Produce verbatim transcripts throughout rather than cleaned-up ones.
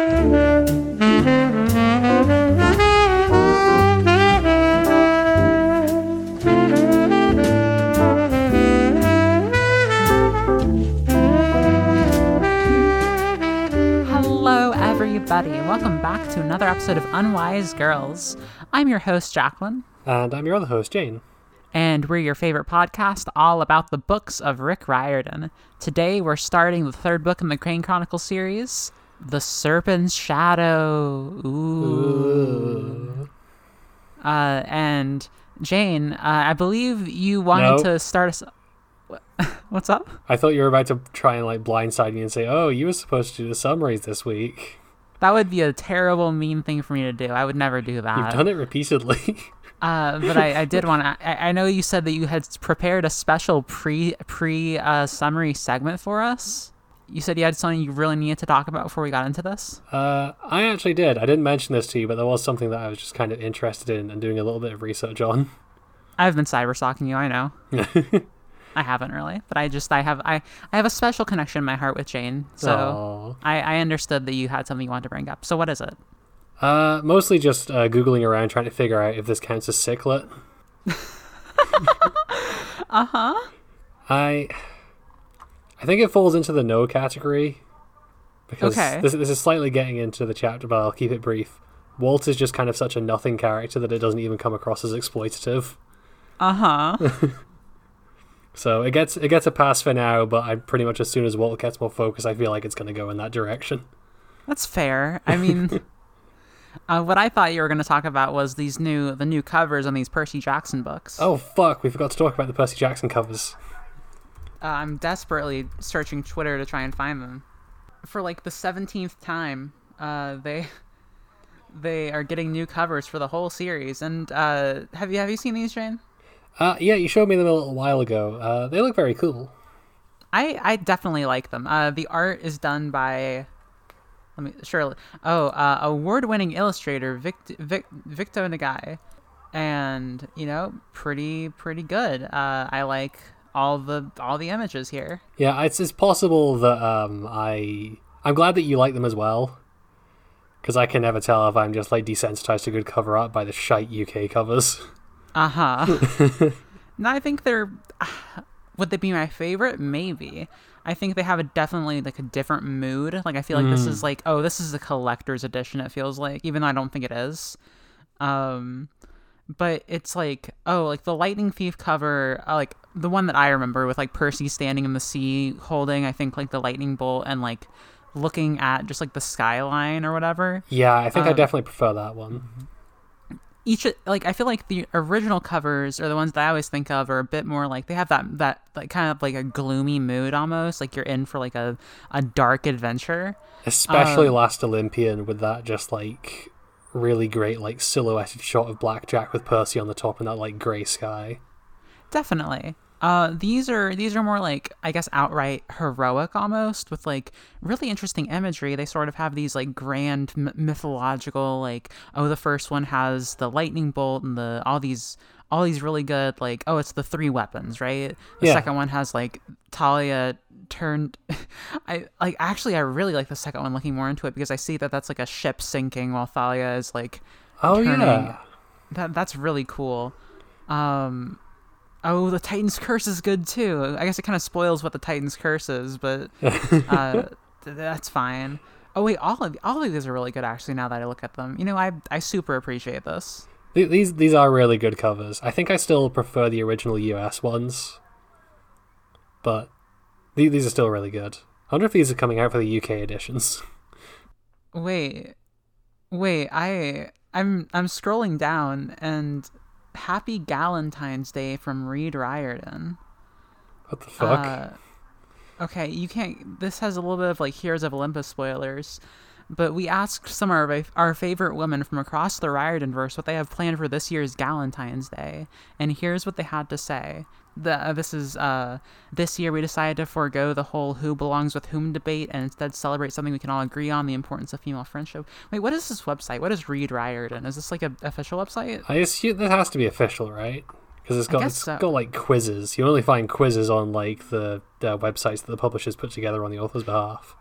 Hello, everybody. Welcome back to another episode of Unwise Girls. I'm your host, Jacqueline. And I'm your other host, Jane. And we're your favorite podcast, all about the books of Rick Riordan. Today, we're starting the third book in the Kane Chronicles series, The Serpent's Shadow. Ooh. Ooh. Uh, and Jane, uh, I believe you wanted no. to start us... What's up? I thought you were about to try and like blindside me and say, oh, you were supposed to do the summaries this week. That would be a terrible, mean thing for me to do. I would never do that. You've done it repeatedly. Uh, but I, I did want to. I, I know you said that you had prepared a special pre pre uh, summary segment for us. You said you had something you really needed to talk about before we got into this. Uh, I actually did. I didn't mention this to you, but there was something that I was just kind of interested in and doing a little bit of research on. I've been cyberstalking you. I know. I haven't really, but I just I have I, I have a special connection in my heart with Jane. So I, I understood that you had something you wanted to bring up. So what is it? Uh, mostly just uh, Googling around, trying to figure out if this counts as ciclet. uh-huh. I I think it falls into the no category. Because okay. this, this is slightly getting into the chapter, but I'll keep it brief. Walt is just kind of such a nothing character that it doesn't even come across as exploitative. Uh-huh. So it gets it gets a pass for now, but I pretty much, as soon as Walt gets more focused, I feel like it's going to go in that direction. That's fair. I mean, uh, what I thought you were going to talk about was these new the new covers on these Percy Jackson books. Oh fuck! We forgot to talk about the Percy Jackson covers. Uh, I'm desperately searching Twitter to try and find them. For like the seventeenth time, uh, they they are getting new covers for the whole series. And uh, have you have you seen these, Jane? Uh, yeah, you showed me them a little while ago. Uh, they look very cool. I, I definitely like them. Uh, the art is done by, let me surely. Oh, uh, award-winning illustrator Vic, Vic Victor Nagai, and you know, pretty pretty good. Uh, I like all the all the images here. Yeah, it's it's possible that um I I'm glad that you like them as well, because I can never tell if I'm just like desensitized to good cover art by the shite U K covers. Uh-huh. Now I think they're, would they be my favorite? Maybe. I think they have a definitely like a different mood. Like I feel like mm. this is like, oh, this is a collector's edition, it feels like, even though I don't think it is. Um, but it's like, oh, like the Lightning Thief cover, uh, like the one that I remember with like Percy standing in the sea holding, I think, like the lightning bolt and like looking at just like the skyline or whatever. Yeah, I think um, I definitely prefer that one. Each like I feel like the original covers, or the ones that I always think of, are a bit more like they have that that like kind of like a gloomy mood almost, like you're in for like a, a dark adventure. Especially um, Last Olympian, with that just like really great like silhouetted shot of Blackjack with Percy on the top and that like grey sky. Definitely. Uh, these are these are more like, I guess, outright heroic almost, with like really interesting imagery. They sort of have these like grand m- mythological like, oh, the first one has the lightning bolt and the all these all these really good like, oh, it's the three weapons, right? The yeah. second one has like Thalia turned. I like actually I really like the second one. Looking more into it, because I see that that's like a ship sinking while Thalia is like, oh turning. yeah, that that's really cool. Um. Oh, the Titan's Curse is good too. I guess it kind of spoils what the Titan's Curse is, but uh, th- that's fine. Oh wait, all of all of these are really good actually. Now that I look at them, you know, I I super appreciate this. These these are really good covers. I think I still prefer the original U S ones, but th- these are still really good. I wonder if these are coming out for the U K editions. Wait, wait, I I'm I'm scrolling down and. Happy Galentine's Day from Reed Riordan. What the fuck? Uh, okay, you can't... This has a little bit of, like, Heroes of Olympus spoilers, but we asked some of our, our favorite women from across the Riordanverse what they have planned for this year's Galentine's Day, and here's what they had to say. The, uh, this is, uh, this year we decided to forego the whole who belongs with whom debate and instead celebrate something we can all agree on, the importance of female friendship. Wait, what is this website? What is Reed Riordan? Is this like an official website? I assume that has to be official, right? Because it's got, it's so. got like quizzes. You only find quizzes on like the uh, websites that the publishers put together on the author's behalf.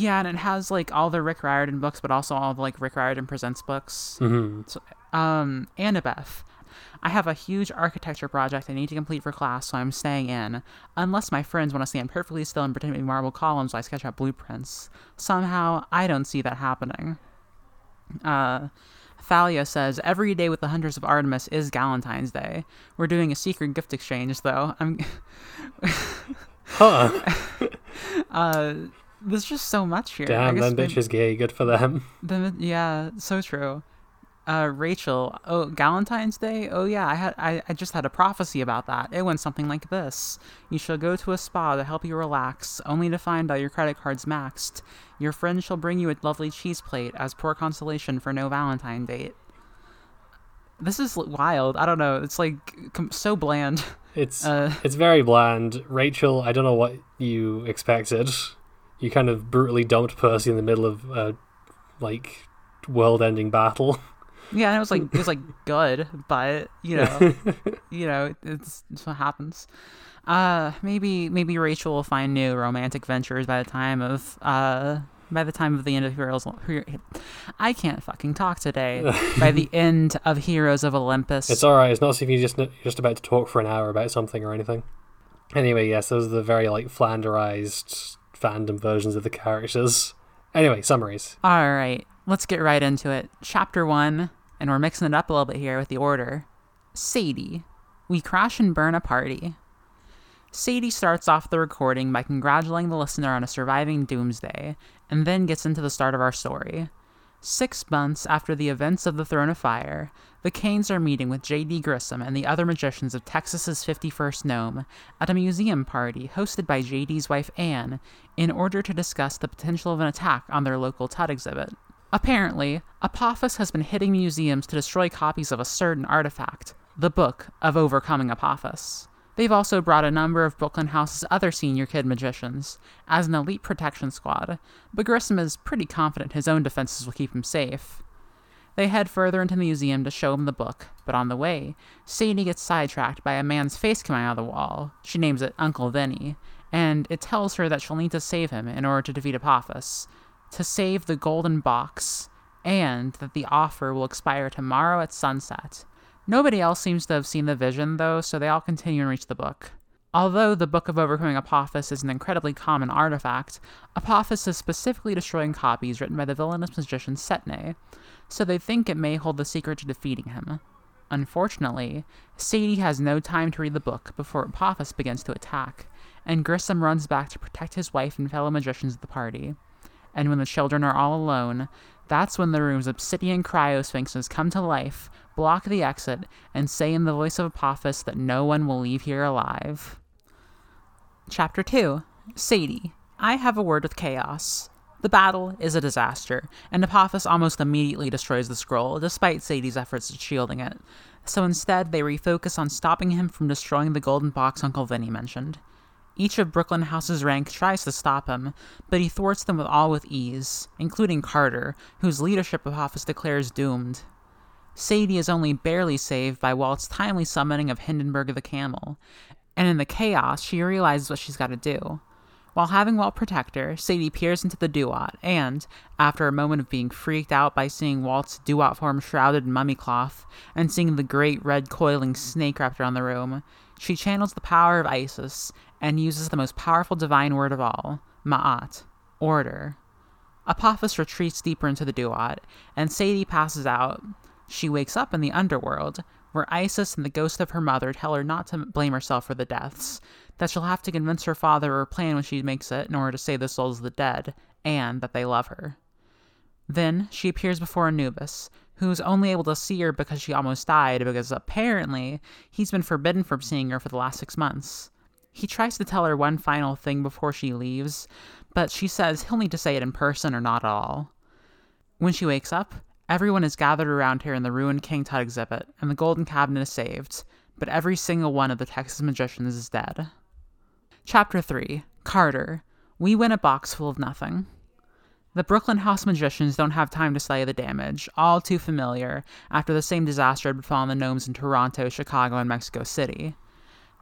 Yeah, and it has like all the Rick Riordan books, but also all the like Rick Riordan Presents books. Mm-hmm. So, um, Annabeth, I have a huge architecture project I need to complete for class, so I'm staying in. Unless my friends want to stand perfectly still and pretend to be marble columns while I sketch out blueprints. Somehow, I don't see that happening. Uh, Thalia says, every day with the Hunters of Artemis is Galentine's Day. We're doing a secret gift exchange, though. I'm... huh. uh... There's just so much here. Damn, them bitch is gay. Good for them. The, yeah, so true. Uh, Rachel, oh, Galentine's Day? Oh, yeah, I had I, I just had a prophecy about that. It went something like this. You shall go to a spa to help you relax, only to find all your credit cards maxed. Your friend shall bring you a lovely cheese plate as poor consolation for no Valentine date. This is wild. I don't know. It's, like, so bland. It's, uh, it's very bland. Rachel, I don't know what you expected. You kind of brutally dumped Percy in the middle of a, like, world-ending battle. Yeah, and it was like it was like good, but you know, you know, it's, it's what happens. Uh, maybe maybe Rachel will find new romantic ventures by the time of uh by the time of the end of Heroes. I can't fucking talk today. By the end of Heroes of Olympus. It's all right. It's not as if you're just just about to talk for an hour about something or anything. Anyway, yes, those are the very like flanderized fandom versions of the characters. Anyway, summaries. All right, let's get right into it. Chapter one, and we're mixing it up a little bit here with the order. Sadie, we crash and burn a party. Sadie starts off the recording by congratulating the listener on a surviving doomsday, and then gets into the start of our story. Six months after the events of the Throne of Fire, the Kanes are meeting with J D. Grissom and the other magicians of Texas's fifty-first Nome at a museum party hosted by J D's wife Anne in order to discuss the potential of an attack on their local Tut exhibit. Apparently, Apophis has been hitting museums to destroy copies of a certain artifact, the Book of Overcoming Apophis. They've also brought a number of Brooklyn House's other senior kid magicians as an elite protection squad, but Grissom is pretty confident his own defenses will keep him safe. They head further into the museum to show him the book, but on the way, Sadie gets sidetracked by a man's face coming out of the wall. She names it Uncle Vinny, and it tells her that she'll need to save him in order to defeat Apophis, to save the golden box, and that the offer will expire tomorrow at sunset. Nobody else seems to have seen the vision, though, so they all continue and reach the book. Although the Book of Overcoming Apophis is an incredibly common artifact, Apophis is specifically destroying copies written by the villainous magician Setne, so they think it may hold the secret to defeating him. Unfortunately, Sadie has no time to read the book before Apophis begins to attack, and Grissom runs back to protect his wife and fellow magicians at the party. And when the children are all alone, that's when the room's obsidian cryosphinxes come to life, block the exit, and say in the voice of Apophis that no one will leave here alive. Chapter two. Sadie. I have a word with Chaos. The battle is a disaster, and Apophis almost immediately destroys the scroll, despite Sadie's efforts at shielding it. So instead, they refocus on stopping him from destroying the golden box Uncle Vinny mentioned. Each of Brooklyn House's rank tries to stop him, but he thwarts them with all with ease, including Carter, whose leadership Apophis declares doomed. Sadie is only barely saved by Walt's timely summoning of Hindenburg the Camel, and in the chaos, she realizes what she's got to do. While having Walt protect her, Sadie peers into the duat, and, after a moment of being freaked out by seeing Walt's duat form shrouded in mummy cloth, and seeing the great red coiling snake wrapped around the room, she channels the power of Isis and uses the most powerful divine word of all, Ma'at, order. Apophis retreats deeper into the duat, and Sadie passes out. She wakes up in the underworld, where Isis and the ghost of her mother tell her not to blame herself for the deaths, that she'll have to convince her father of her plan when she makes it in order to save the souls of the dead, and that they love her. Then she appears before Anubis, who's only able to see her because she almost died, because apparently he's been forbidden from seeing her for the last six months. He tries to tell her one final thing before she leaves, but she says he'll need to say it in person or not at all. When she wakes up, everyone is gathered around her in the ruined King Tut exhibit, and the golden cabinet is saved, but every single one of the Texas magicians is dead. Chapter three. Carter. We win a box full of nothing. The Brooklyn House magicians don't have time to study the damage, all too familiar, after the same disaster had befallen the gnomes in Toronto, Chicago, and Mexico City.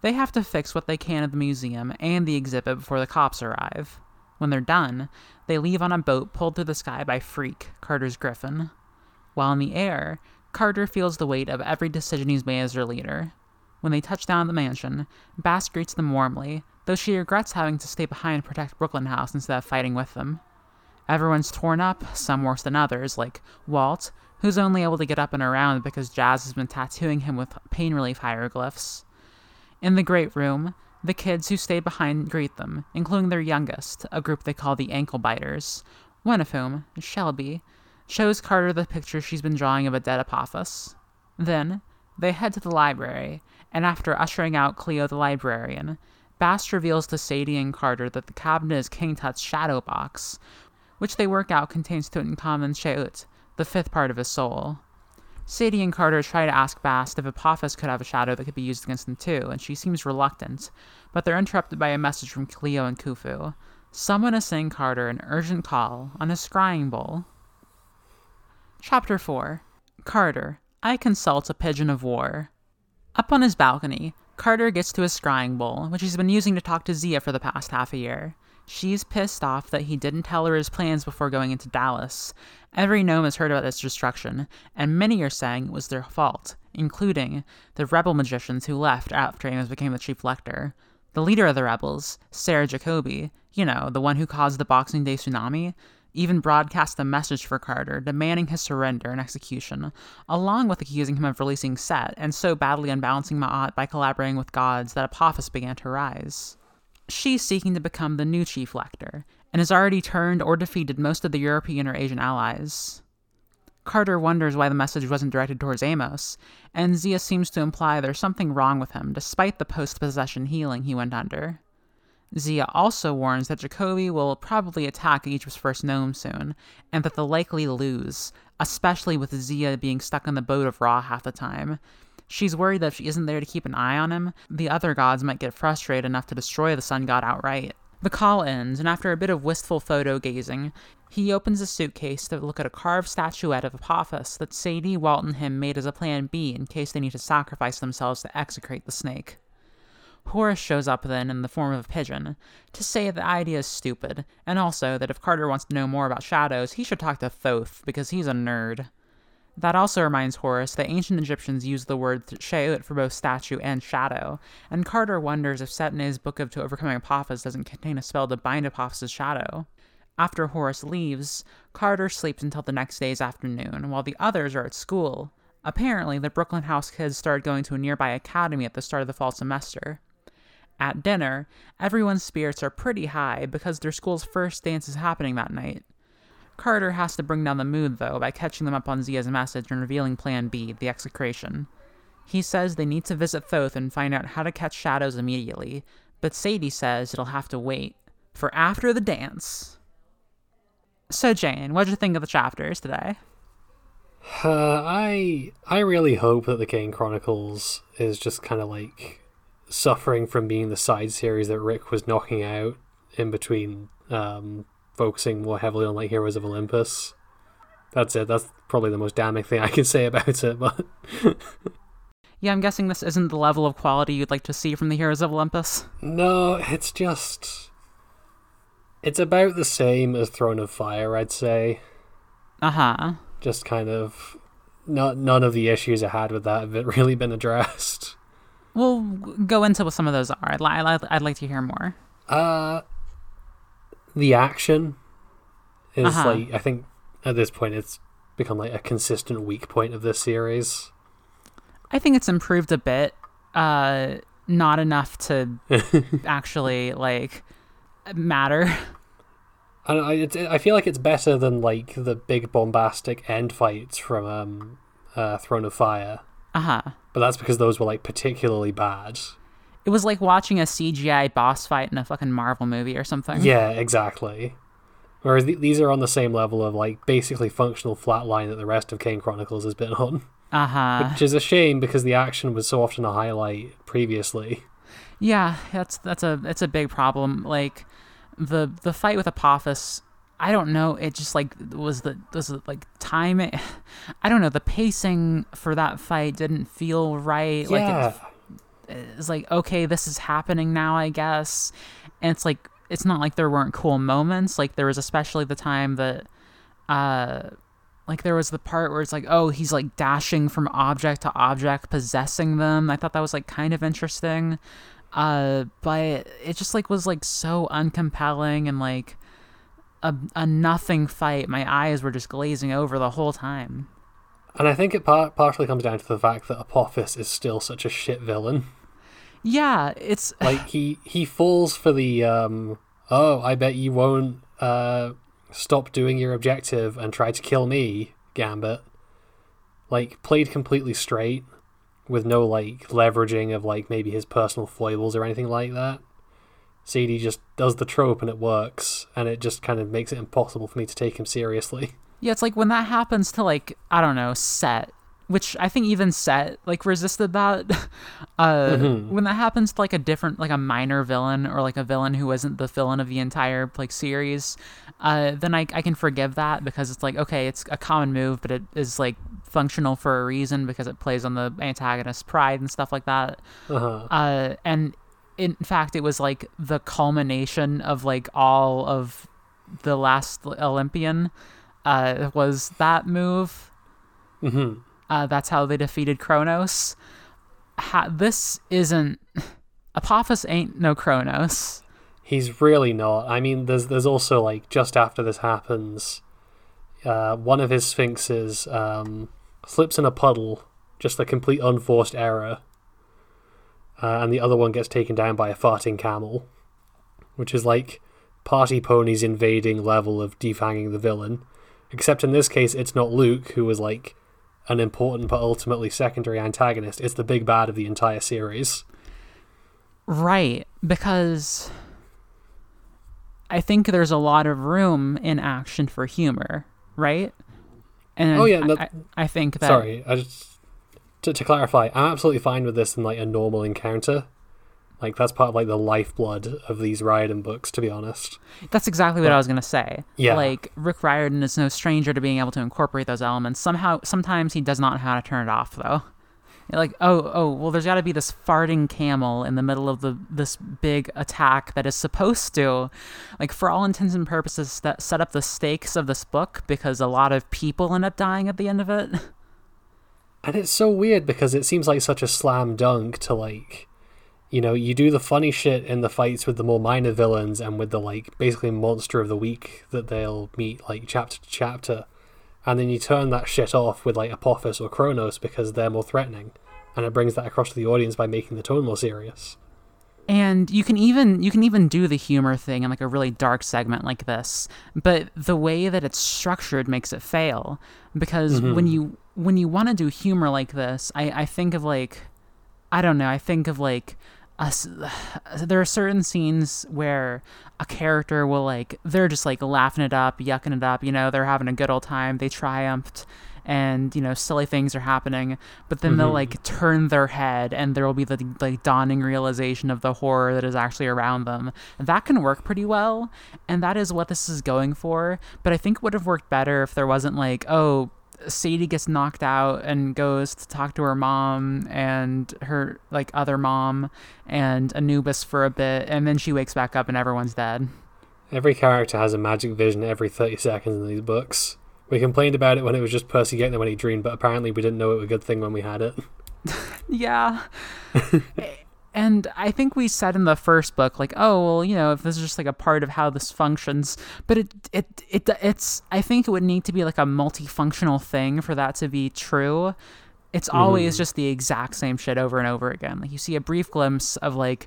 They have to fix what they can at the museum and the exhibit before the cops arrive. When they're done, they leave on a boat pulled through the sky by Freak, Carter's griffin. While in the air, Carter feels the weight of every decision he's made as their leader. When they touch down at the mansion, Bass greets them warmly, though she regrets having to stay behind and protect Brooklyn House instead of fighting with them. Everyone's torn up, some worse than others, like Walt, who's only able to get up and around because Jazz has been tattooing him with pain relief hieroglyphs. In the great room, the kids who stayed behind greet them, including their youngest, a group they call the Ankle Biters, one of whom, Shelby, shows Carter the picture she's been drawing of a dead Apophis. Then, they head to the library, and after ushering out Cleo the librarian, Bass reveals to Sadie and Carter that the cabinet is King Tut's shadow box, which they work out contains Tutankhamun's Sheut, the fifth part of his soul. Sadie and Carter try to ask Bass if Apophis could have a shadow that could be used against them too, and she seems reluctant, but they're interrupted by a message from Cleo and Khufu. Someone is sending Carter an urgent call on his scrying bowl. Chapter four. Carter, I Consult a Pigeon of War. Up on his balcony, Carter gets to his scrying bowl, which he's been using to talk to Zia for the past half a year. She's pissed off that he didn't tell her his plans before going into Dallas. Every gnome has heard about this destruction, and many are saying it was their fault, including the rebel magicians who left after Amos became the chief lector. The leader of the rebels, Sarah Jacobi, you know, the one who caused the Boxing Day tsunami, even broadcast a message for Carter, demanding his surrender and execution, along with accusing him of releasing Set, and so badly unbalancing Ma'at by collaborating with gods that Apophis began to rise. She's seeking to become the new chief lector, and has already turned or defeated most of the European or Asian allies. Carter wonders why the message wasn't directed towards Amos, and Zia seems to imply there's something wrong with him despite the post-possession healing he went under. Zia also warns that Jacobi will probably attack Egypt's first gnome soon, and that they'll likely lose, especially with Zia being stuck on the boat of Ra half the time. She's worried that if she isn't there to keep an eye on him, the other gods might get frustrated enough to destroy the sun god outright. The call ends, and after a bit of wistful photo-gazing, he opens a suitcase to look at a carved statuette of Apophis that Sadie, Walt, and him made as a plan B in case they need to sacrifice themselves to execrate the snake. Horus shows up then in the form of a pigeon, to say the idea is stupid, and also that if Carter wants to know more about shadows, he should talk to Thoth, because he's a nerd. That also reminds Horus that ancient Egyptians used the word Sheut for both statue and shadow, and Carter wonders if Set in his Book of Overcoming Apophis doesn't contain a spell to bind Apophis's shadow. After Horus leaves, Carter sleeps until the next day's afternoon, while the others are at school. Apparently, the Brooklyn House kids started going to a nearby academy at the start of the fall semester. At dinner, everyone's spirits are pretty high because their school's first dance is happening that night. Carter has to bring down the mood, though, by catching them up on Zia's message and revealing Plan B, the execration. He says they need to visit Thoth and find out how to catch shadows immediately, but Sadie says it'll have to wait for after the dance. So, Jane, what'd you think of the chapters today? Uh, I I really hope that the Kane Chronicles is just kind of, like, suffering from being the side series that Rick was knocking out in between, um... focusing more heavily on, like, Heroes of Olympus. That's it. That's probably the most damning thing I can say about it, but... Yeah, I'm guessing this isn't the level of quality you'd like to see from the Heroes of Olympus. No, it's just... It's about the same as Throne of Fire, I'd say. Uh-huh. Just kind of... Not, none of the issues I had with that have really been addressed. We'll go into what some of those are. I'd, li- I'd like to hear more. Uh... The action is, uh-huh. like, I think at this point it's become, like, a consistent weak point of this series. I think it's improved a bit. Uh, not enough to actually, like, matter. I, I, it's, I feel like it's better than, like, the big bombastic end fights from um, uh, Throne of Fire. Uh-huh. But that's because those were, like, particularly bad. It was like watching a C G I boss fight in a fucking Marvel movie or something. Yeah, exactly. Whereas th- these are on the same level of, like, basically functional flatline that the rest of Kane Chronicles has been on. Uh-huh. Which is a shame because the action was so often a highlight previously. Yeah, that's that's a that's a big problem. Like, the the fight with Apophis, I don't know, it just, like, was the was it, like, time it, I don't know, the pacing for that fight didn't feel right. Yeah. Like it, it's like, okay, this is happening now, I guess. And it's like, it's not like there weren't cool moments. Like, there was especially the time that, uh, like, there was the part where it's like, oh, he's, like, dashing from object to object, possessing them. I thought that was, like, kind of interesting. Uh, but it just, like, was, like, so uncompelling and, like, a, a nothing fight. My eyes were just glazing over the whole time. And I think it par- partially comes down to the fact that Apophis is still such a shit villain. Yeah, it's... like, he, he falls for the, um, oh, I bet you won't uh, stop doing your objective and try to kill me, gambit. Like, played completely straight, with no, like, leveraging of, like, maybe his personal foibles or anything like that. Sadie just does the trope and it works, and it just kind of makes it impossible for me to take him seriously. Yeah, it's like, when that happens to, like, I don't know, Set... which I think even Set, like, resisted that. Uh, mm-hmm. When that happens to, like, a different, like, a minor villain or, like, a villain who isn't the villain of the entire, like, series, uh, then I, I can forgive that because it's like, okay, it's a common move, but it is, like, functional for a reason because it plays on the antagonist's pride and stuff like that. Uh-huh. Uh, and, in fact, it was, like, the culmination of, like, all of the Last Olympian uh, was that move. Mm-hmm. Uh, that's how they defeated Kronos. Ha- this isn't... Apophis ain't no Kronos. He's really not. I mean, there's there's also, like, just after this happens, uh, one of his sphinxes um, slips in a puddle, just a complete unforced error, uh, and the other one gets taken down by a farting camel, which is, like, party ponies invading level of defanging the villain. Except in this case, it's not Luke, who was, like, an important but ultimately secondary antagonist. It's the big bad of the entire series. Right, because I think there's a lot of room in action for humor, right? And oh yeah, no, I, I think that... Sorry, I just, to, to clarify, I'm absolutely fine with this in, like, a normal encounter. Like, that's part of, like, the lifeblood of these Riordan books, to be honest. That's exactly what but, I was going to say. Yeah. Like, Rick Riordan is no stranger to being able to incorporate those elements. Somehow, sometimes he does not know how to turn it off, though. Like, oh, oh, well, there's got to be this farting camel in the middle of the this big attack that is supposed to, like, for all intents and purposes, that set up the stakes of this book because a lot of people end up dying at the end of it. And it's so weird because it seems like such a slam dunk to, like... You know, you do the funny shit in the fights with the more minor villains and with the, like, basically monster of the week that they'll meet, like, chapter to chapter. And then you turn that shit off with, like, Apophis or Kronos because they're more threatening. And it brings that across to the audience by making the tone more serious. And you can even you can even do the humor thing in, like, a really dark segment like this. But the way that it's structured makes it fail. Because mm-hmm. when you when you want to do humor like this, I, I think of, like, I don't know, I think of, like... Uh, there are certain scenes where a character will, like, they're just, like, laughing it up, yucking it up, you know, they're having a good old time, they triumphed, and, you know, silly things are happening, but then mm-hmm. they'll, like, turn their head, and there will be the, like, dawning realization of the horror that is actually around them. That can work pretty well, and that is what this is going for, but I think it would have worked better if there wasn't, like, oh, Sadie gets knocked out and goes to talk to her mom and her, like, other mom and Anubis for a bit, and then she wakes back up and everyone's dead. Every character has a magic vision every thirty seconds in these books. We complained about it when it was just Percy getting there when he dreamed, but apparently we didn't know it was a good thing when we had it. Yeah. And I think we said in the first book, like, oh, well, you know, if this is just, like, a part of how this functions, but it, it, it, it's, I think it would need to be, like, a multifunctional thing for that to be true. It's always mm. just the exact same shit over and over again. Like, you see a brief glimpse of, like,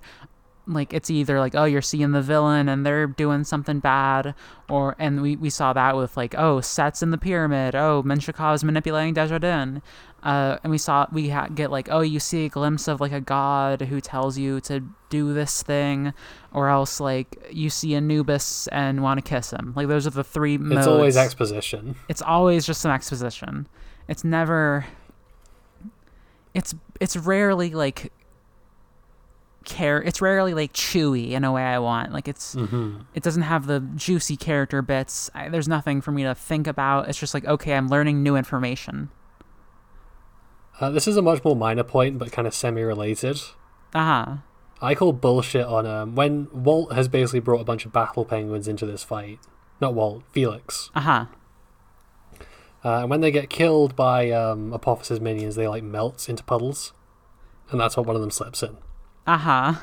like, it's either, like, oh, you're seeing the villain and they're doing something bad, or, and we, we saw that with, like, oh, Set's in the pyramid, oh, Menshikov's manipulating Desjardins. Uh, and we saw, we ha- get, like, oh, you see a glimpse of, like, a god who tells you to do this thing, or else, like, you see Anubis and want to kiss him. Like, those are the three modes. It's always exposition. It's always just some exposition. It's never, it's, it's rarely, like, care it's rarely like chewy in a way I want. Like, it's mm-hmm. it doesn't have the juicy character bits. I, there's nothing for me to think about. It's just like, okay, I'm learning new information. Uh, this is a much more minor point but kind of semi-related. Uh-huh. I call bullshit on um, when Walt has basically brought a bunch of battle penguins into this fight. Not Walt, Felix. Uh-huh. Uh, and when they get killed by um, Apophis's minions, they like melt into puddles. And that's what one of them slips in. Uh-huh.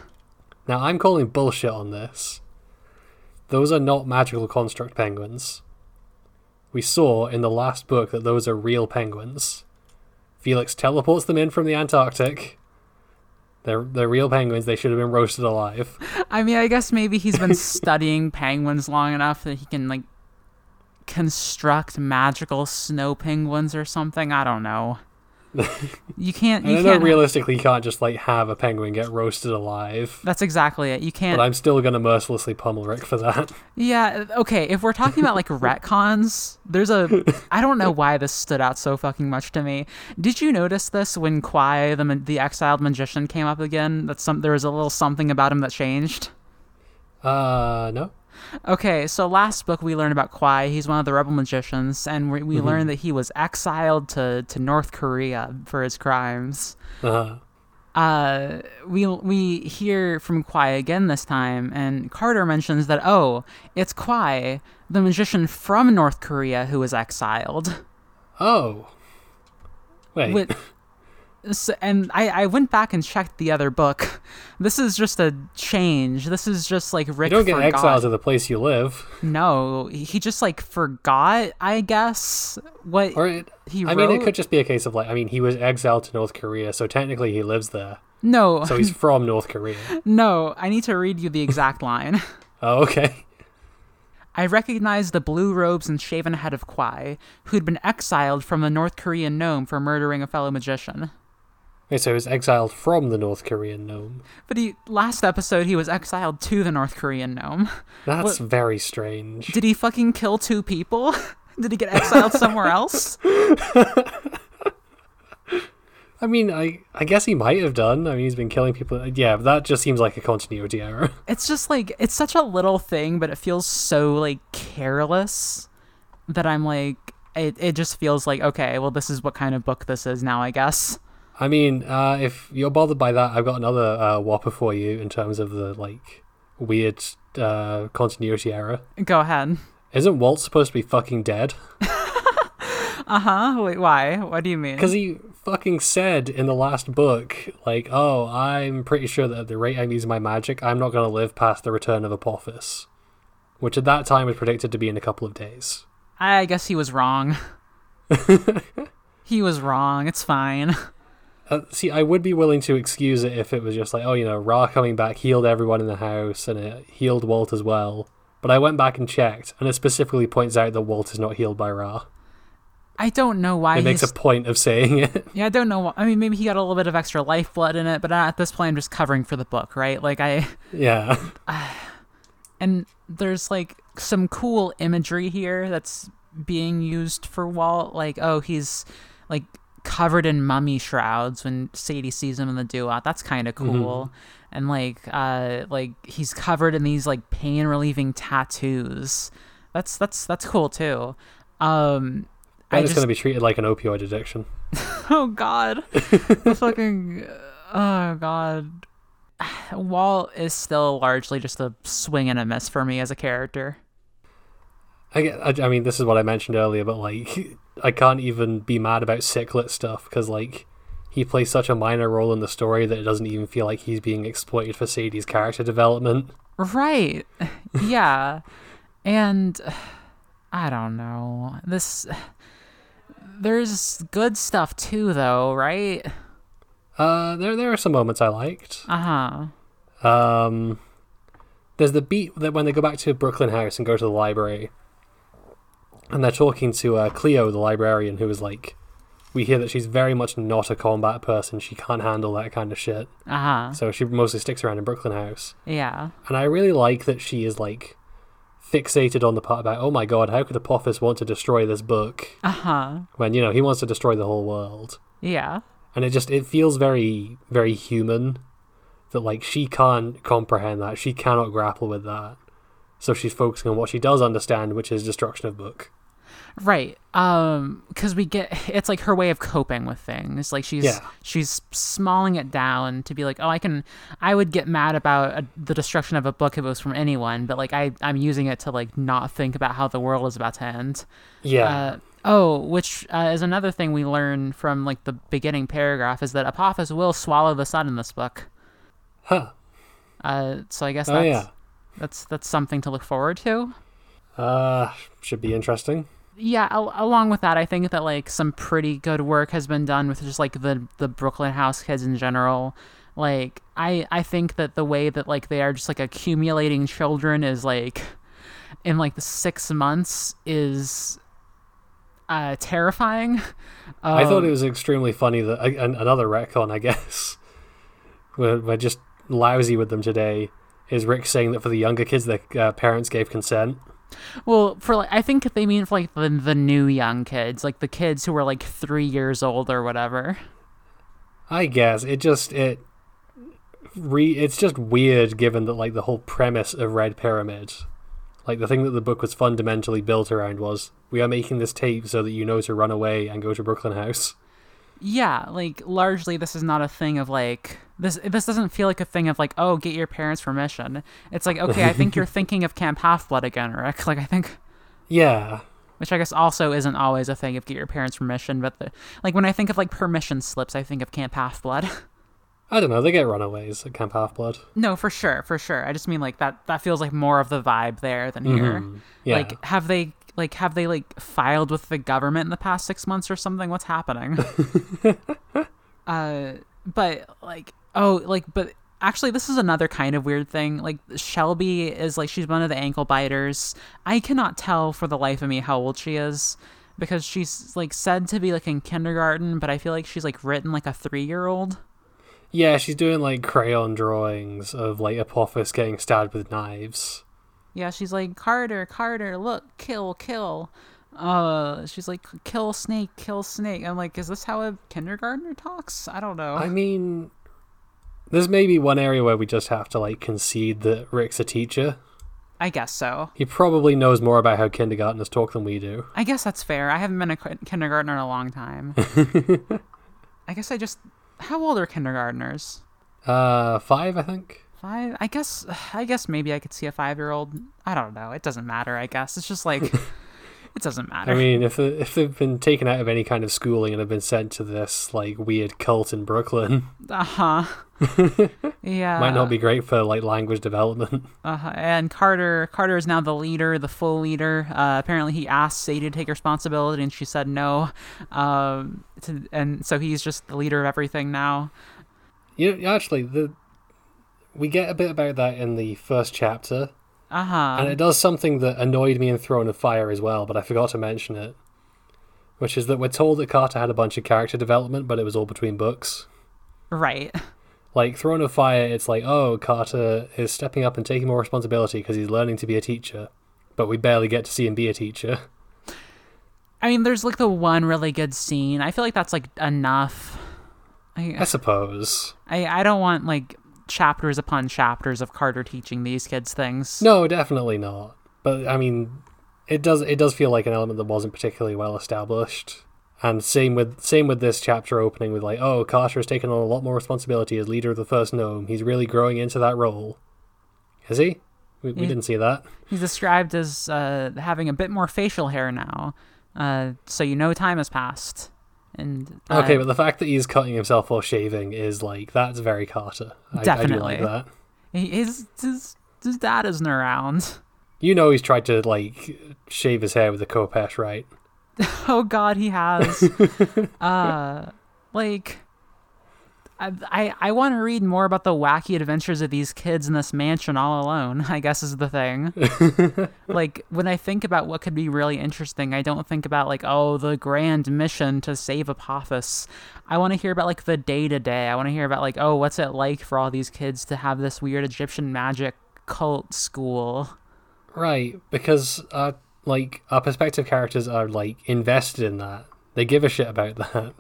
Now, I'm calling bullshit on this. Those are not magical construct penguins. We saw in the last book that those are real penguins. Felix teleports them in from the Antarctic. They're they're real penguins. They should have been roasted alive. I mean, I guess maybe he's been studying penguins long enough that he can, like, construct magical snow penguins or something. I don't know. You can't... You I know, can't, realistically, you can't just, like, have a penguin get roasted alive. That's exactly it. You can't... But I'm still going to mercilessly pummel Rick for that. Yeah, okay, if we're talking about, like, retcons, there's a... I don't know why this stood out so fucking much to me. Did you notice this when Kwai, the, the exiled magician, came up again? That some there was a little something about him that changed? Uh, no. Okay, so last book we learned about Kwai. He's one of the rebel magicians, and we, we mm-hmm. learned that he was exiled to, to North Korea for his crimes. Uh-huh. Uh, we we hear from Kwai again this time, and Carter mentions that, oh, it's Kwai, the magician from North Korea, who was exiled. Oh. Wait. With, so, and I, I went back and checked the other book. This is just a change. This is just like Rick. You don't forgot. Get exiled to the place you live. No, he just like forgot, I guess, what or it, he wrote. I mean, it could just be a case of like, I mean, he was exiled to North Korea, so technically he lives there. No. So he's from North Korea. No, I need to read you the exact line. Oh, okay. I recognized the blue robes and shaven head of Kwai, who'd been exiled from the North Korean gnome for murdering a fellow magician. Wait, so he was exiled from the North Korean gnome. But he last episode, he was exiled to the North Korean gnome. That's what, very strange. Did he fucking kill two people? Did he get exiled somewhere else? I mean, I I guess he might have done. I mean, he's been killing people. Yeah, but that just seems like a continuity error. It's just like, it's such a little thing, but it feels so, like, careless that I'm like, it, it just feels like, okay, well, this is what kind of book this is now, I guess. I mean, uh, if you're bothered by that, I've got another uh, whopper for you in terms of the, like, weird uh, continuity error. Go ahead. Isn't Walt supposed to be fucking dead? Uh-huh. Wait, why? What do you mean? Because he fucking said in the last book, like, oh, I'm pretty sure that at the rate I'm using my magic, I'm not going to live past the return of Apophis, which at that time was predicted to be in a couple of days. I guess he was wrong. He was wrong. It's fine. Uh, see, I would be willing to excuse it if it was just like, oh, you know, Ra coming back healed everyone in the house, and it healed Walt as well. But I went back and checked, and it specifically points out that Walt is not healed by Ra. I don't know why. It makes a point of saying it. Yeah, I don't know. Why. I mean, maybe he got a little bit of extra lifeblood in it, but at this point, I'm just covering for the book, right? Like I. Yeah. Uh, and there's like some cool imagery here that's being used for Walt, like, oh, he's like. Covered in mummy shrouds when Sadie sees him in the duat. That's kind of cool. Mm-hmm. And like uh like he's covered in these like pain relieving tattoos. That's that's that's cool too. Um That is just... gonna be treated like an opioid addiction. Oh god. The fucking oh god. Walt is still largely just a swing and a miss for me as a character. I, get, I, I mean, this is what I mentioned earlier, but, like, I can't even be mad about Ciclet stuff, because, like, he plays such a minor role in the story that it doesn't even feel like he's being exploited for Sadie's character development. Right. Yeah. And, I don't know. This... There's good stuff, too, though, right? Uh, there there are some moments I liked. Uh-huh. Um, there's the beat that when they go back to Brooklyn House and go to the library... And they're talking to uh, Cleo, the librarian, who is like, we hear that she's very much not a combat person. She can't handle that kind of shit. Uh-huh. So she mostly sticks around in Brooklyn House. Yeah. And I really like that she is like fixated on the part about, oh my god, how could Apophis want to destroy this book? Uh-huh. When, you know, he wants to destroy the whole world. Yeah. And it just, it feels very, very human that like she can't comprehend that. She cannot grapple with that. So she's focusing on what she does understand, which is destruction of book. Right. Um, because we get, it's like her way of coping with things. Like she's, yeah. she's smalling it down to be like, oh, I can, I would get mad about a, the destruction of a book if it was from anyone, but like I, I'm using it to like not think about how the world is about to end. Yeah. Uh, oh, which uh, is another thing we learn from like the beginning paragraph is that Apophis will swallow the sun in this book. Huh. Uh, so I guess that's, oh, yeah. that's, that's something to look forward to. Uh, should be interesting. Yeah, al- along with that, I think that like some pretty good work has been done with just like the the Brooklyn House kids in general. Like I I think that the way that like they are just like accumulating children is like in like the six months is uh terrifying. Um, I thought it was extremely funny that I, another retcon, I guess. we're, we're just lousy with them today. Is Rick saying that for the younger kids, their uh, parents gave consent? Well, for like, I think they mean for like the, the new young kids, like the kids who were like three years old or whatever. I guess it just it re it's just weird given that like the whole premise of Red Pyramid, like the thing that the book was fundamentally built around was we are making this tape so that you know to run away and go to Brooklyn House. Yeah, like largely this is not a thing of like this this doesn't feel like a thing of like, oh, get your parents' permission. It's like, okay, I think you're thinking of Camp Half-Blood again, Rick. Like I think Yeah. Which I guess also isn't always a thing of get your parents' permission, but the, like when I think of like permission slips, I think of Camp Half-Blood. I don't know, they get runaways at Camp Half-Blood. No, for sure, for sure. I just mean like that that feels like more of the vibe there than mm-hmm. here. Yeah. Like have they Like, have they, like, filed with the government in the past six months or something? What's happening? uh, but, like, oh, like, but actually this is another kind of weird thing. Like, Shelby is, like, she's one of the ankle biters. I cannot tell for the life of me how old she is because she's, like, said to be, like, in kindergarten, but I feel like she's, like, written like a three-year-old. Yeah, she's doing, like, crayon drawings of, like, Apophis getting stabbed with knives. Yeah, she's like, Carter, Carter, look, kill, kill. Uh, she's like, kill snake, kill snake. I'm like, is this how a kindergartner talks? I don't know. I mean, there's maybe one area where we just have to, like, concede that Rick's a teacher. I guess so. He probably knows more about how kindergartners talk than we do. I guess that's fair. I haven't been a kindergartner in a long time. I guess I just... How old are kindergartners? Uh, five, I think. Five? I guess I guess maybe I could see a five-year-old. I don't know. It doesn't matter, I guess. It's just like, it doesn't matter. I mean, if if they've been taken out of any kind of schooling and have been sent to this, like, weird cult in Brooklyn. Uh-huh. Yeah. Might not be great for, like, language development. Uh-huh. And Carter, Carter is now the leader, the full leader. Uh, apparently he asked Sadie to take responsibility, and she said no. Um, to, and so he's just the leader of everything now. You know, actually, the... We get a bit about that in the first chapter. Uh-huh. And it does something that annoyed me in Throne of Fire as well, but I forgot to mention it. Which is that we're told that Carter had a bunch of character development, but it was all between books. Right. Like, Throne of Fire, it's like, oh, Carter is stepping up and taking more responsibility because he's learning to be a teacher. But we barely get to see him be a teacher. I mean, there's, like, the one really good scene. I feel like that's, like, enough. I, I suppose. I, I don't want, like... chapters upon chapters of Carter teaching these kids things. No, definitely not. But I mean, it does it does feel like an element that wasn't particularly well established. And same with same with this chapter opening with like, oh, Carter has taken on a lot more responsibility as leader of the First Gnome. He's really growing into that role. Is he? We, we he, didn't see that. He's described as uh, having a bit more facial hair now, uh, so you know time has passed. And, uh, okay, but the fact that he's cutting himself while shaving is like that's very Carter. I, definitely, I do like that. His, his his dad isn't around. You know he's tried to like shave his hair with a Kopesh, right? Oh God, he has. uh, like, I I, I want to read more about the wacky adventures of these kids in this mansion all alone. I guess is the thing. Like when I think about what could be really interesting, I don't think about like, oh, the grand mission to save Apophis. I want to hear about like the day to day. I want to hear about like, oh, what's it like for all these kids to have this weird Egyptian magic cult school? Right, because uh, like our perspective characters are like invested in that. They give a shit about that.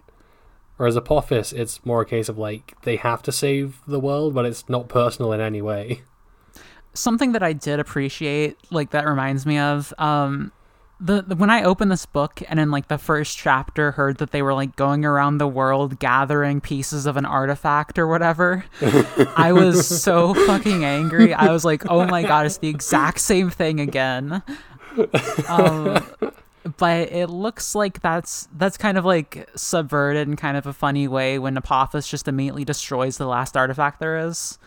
Whereas Apophis, it's more a case of, like, they have to save the world, but it's not personal in any way. Something that I did appreciate, like, that reminds me of, um, The, the when I opened this book and in like the first chapter heard that they were like going around the world gathering pieces of an artifact or whatever, I was so fucking angry. I was like, oh my god, it's the exact same thing again. Um, but it looks like that's that's kind of like subverted in kind of a funny way when Apophis just immediately destroys the last artifact there is.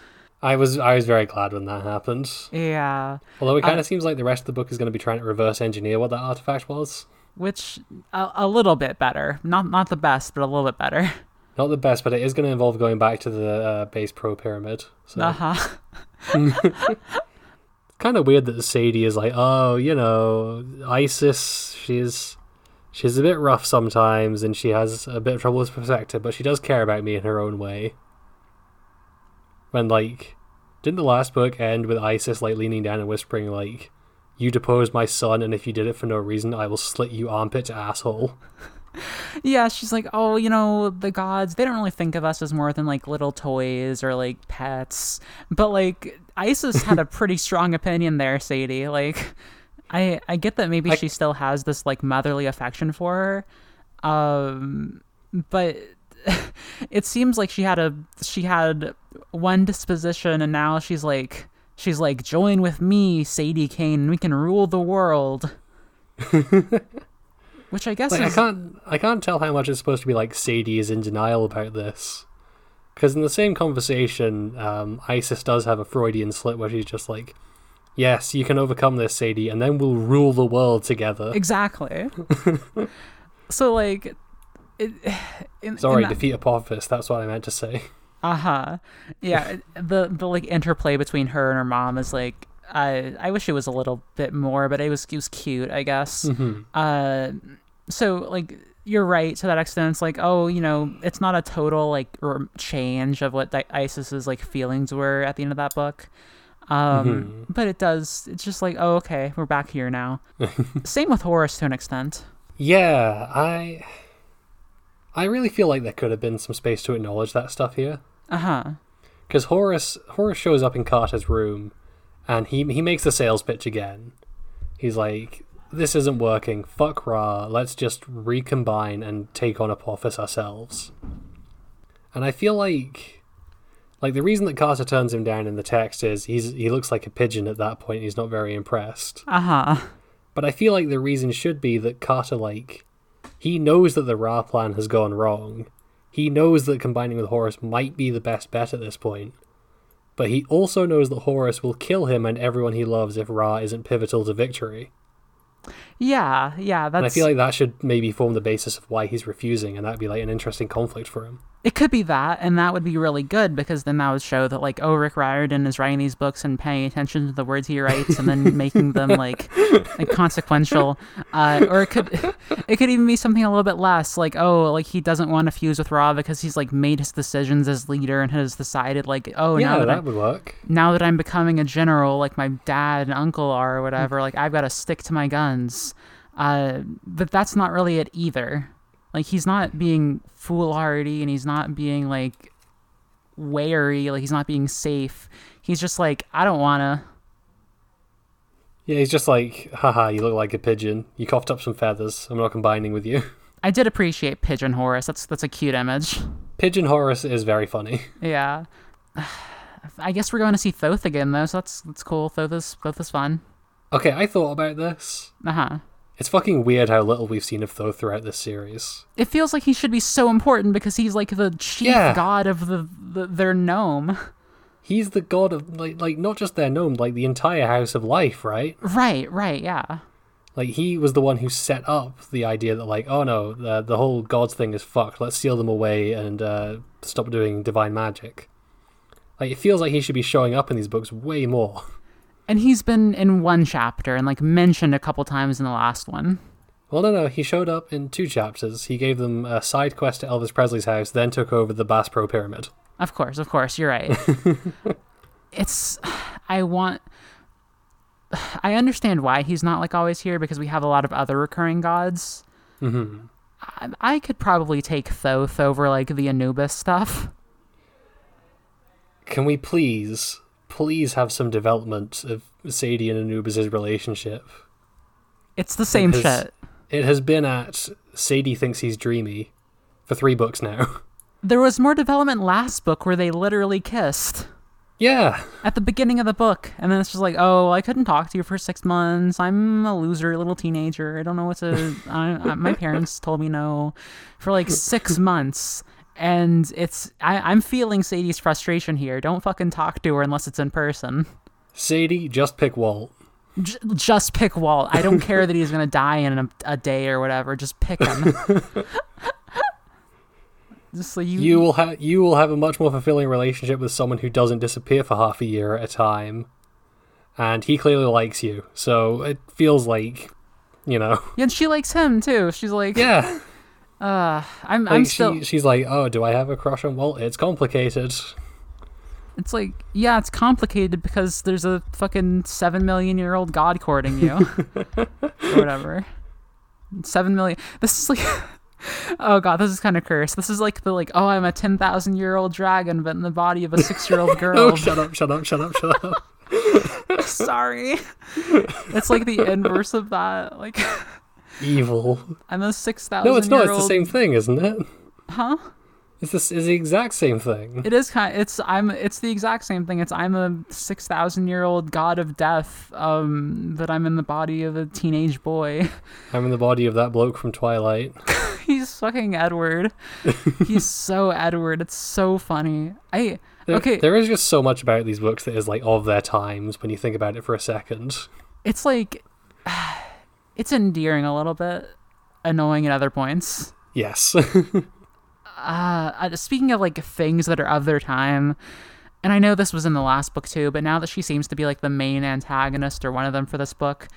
I was I was very glad when that happened. Yeah. Although it kind of uh, seems like the rest of the book is going to be trying to reverse engineer what that artifact was. Which, a, a little bit better. Not not the best, but a little bit better. Not the best, but it is going to involve going back to the uh, base pro pyramid. So. Uh-huh. Kind of weird that Sadie is like, oh, you know, Isis, she's, she's a bit rough sometimes, and she has a bit of trouble with perspective, but she does care about me in her own way. When, like, didn't the last book end with Isis, like, leaning down and whispering, like, you deposed my son, and if you did it for no reason, I will slit you armpit, asshole. Yeah, she's like, oh, you know, the gods, they don't really think of us as more than, like, little toys or, like, pets. But, like, Isis had a pretty strong opinion there, Sadie. Like, I, I get that maybe I... she still has this, like, motherly affection for her. Um, but... it seems like she had a she had one disposition, and now she's like she's like join with me, Sadie Kane, we can rule the world. Which I guess like, is... I can't I can't tell how much it's supposed to be like Sadie is in denial about this, because in the same conversation, um, Isis does have a Freudian slip where she's just like, yes, you can overcome this, Sadie, and then we'll rule the world together. Exactly. So like. It, in, Sorry, in that, defeat Apophis, that's what I meant to say. Uh-huh. Yeah, the, the like interplay between her and her mom is like, uh, I wish it was a little bit more, but it was, it was cute, I guess. Mm-hmm. Uh, so, like, you're right to that extent. It's like, oh, you know, it's not a total, like, r- change of what di- Isis's, like, feelings were at the end of that book. Um, mm-hmm. But it does, it's just like, oh, okay, we're back here now. Same with Horus to an extent. Yeah, I... I really feel like there could have been some space to acknowledge that stuff here. Uh-huh. Because Horus, Horus shows up in Carter's room, and he he makes the sales pitch again. He's like, this isn't working, fuck Ra, let's just recombine and take on Apophis ourselves. And I feel like... Like, the reason that Carter turns him down in the text is he's he looks like a pigeon at that point, he's not very impressed. Uh-huh. But I feel like the reason should be that Carter, like... He knows that the Ra plan has gone wrong. He knows that combining with Horus might be the best bet at this point. But he also knows that Horus will kill him and everyone he loves if Ra isn't pivotal to victory. Yeah, yeah. That's... And I feel like that should maybe form the basis of why he's refusing, and that'd be like an interesting conflict for him. It could be that, and that would be really good, because then that would show that, like, oh, Rick Riordan is writing these books and paying attention to the words he writes and then making them, like, like consequential. Uh, or it could it could even be something a little bit less, like, oh, like, he doesn't want to fuse with Ra because he's, like, made his decisions as leader and has decided, like, oh, yeah, now that, that I, would work. Now that I'm becoming a general, like my dad and uncle are or whatever, like, I've got to stick to my guns. Uh, but that's not really it either. Like, he's not being foolhardy, and he's not being, like, wary. Like, he's not being safe. He's just like, I don't want to. Yeah, he's just like, haha, you look like a pigeon. You coughed up some feathers. I'm not combining with you. I did appreciate Pigeon Horus. That's that's a cute image. Pigeon Horus is very funny. Yeah. I guess we're going to see Thoth again, though, so that's that's cool. Thoth is, Thoth is fun. Okay, I thought about this. Uh-huh. It's fucking weird how little we've seen of Thoth throughout this series. It feels like he should be so important because he's like the chief yeah. god of the, the their gnome. He's the god of, like, like not just their gnome, like the entire House of Life, right? Right, right, yeah. Like, he was the one who set up the idea that, like, oh no, the, the whole gods thing is fucked, let's seal them away and uh, stop doing divine magic. Like, it feels like he should be showing up in these books way more. And he's been in one chapter and, like, mentioned a couple times in the last one. Well, no, no, he showed up in two chapters. He gave them a side quest to Elvis Presley's house, then took over the Bass Pro Pyramid. Of course, of course, you're right. It's, I want, I understand why he's not, like, always here, because we have a lot of other recurring gods. Mm-hmm. I, I could probably take Thoth over, like, the Anubis stuff. Can we please... Please have some development of Sadie and Anubis' relationship. It's the same it has, shit. It has been at Sadie thinks he's dreamy for three books now. There was more development last book where they literally kissed. Yeah. At the beginning of the book. And then it's just like, oh, I couldn't talk to you for six months. I'm a loser, little teenager. I don't know what to... I, I, my parents told me no for like six months. And it's... I, I'm feeling Sadie's frustration here. Don't fucking talk to her unless it's in person. Sadie, just pick Walt. J- just pick Walt. I don't care that he's going to die in a, a day or whatever. Just pick him. So you, you will have you will have a much more fulfilling relationship with someone who doesn't disappear for half a year at a time, and he clearly likes you. So it feels like, you know. Yeah, and she likes him too. She's like, yeah. Uh, I'm. Like I'm still. She, she's like, oh, do I have a crush on Walt? It's complicated. It's like, yeah, it's complicated because there's a fucking seven million year old god courting you, or whatever. Seven million. This is like. Oh god, this is kind of cursed. This is like the like, oh, I'm a ten thousand year old dragon, but in the body of a six year old girl. Oh, shut up! Shut up! Shut up! Shut up! Sorry, it's like the inverse of that. Like evil. I'm a six thousand. No, it's not. It's the same thing, isn't it? Huh? It's the, it's the exact same thing. It is kind. Of, it's I'm. It's the exact same thing. It's I'm a six thousand year old god of death. Um, but I'm in the body of a teenage boy. I'm in the body of that bloke from Twilight. He's fucking Edward. He's so Edward. It's so funny. I there, okay. There is just so much about these books that is like of their times when you think about it for a second. It's like it's endearing a little bit, annoying at other points. Yes. uh, speaking of like things that are of their time, and I know this was in the last book too, but now that she seems to be like the main antagonist or one of them for this book,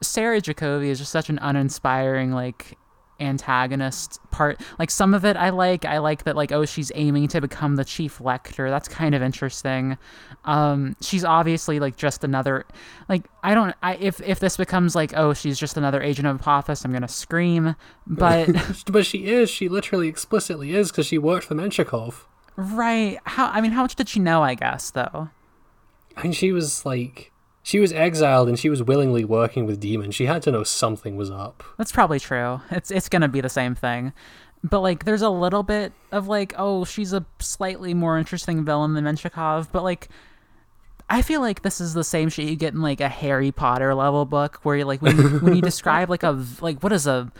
Sarah Jacobi is just such an uninspiring like. Antagonist part. Like some of it I like I like that, like, oh, she's aiming to become the chief lector. That's kind of interesting. Um she's obviously like just another like I don't I if if this becomes like, oh, she's just another agent of Apophis, I'm gonna scream. But but she is she literally explicitly is, because she worked for Menshikov, right? How I mean how much did she know, I guess, though? I mean, she was like She was exiled and she was willingly working with demons. She had to know something was up. That's probably true. It's it's going to be the same thing. But, like, there's a little bit of, like, oh, she's a slightly more interesting villain than Menshikov. But, like, I feel like this is the same shit you get in, like, a Harry Potter level book where, you like, when, when you describe, like, a, like, what is a...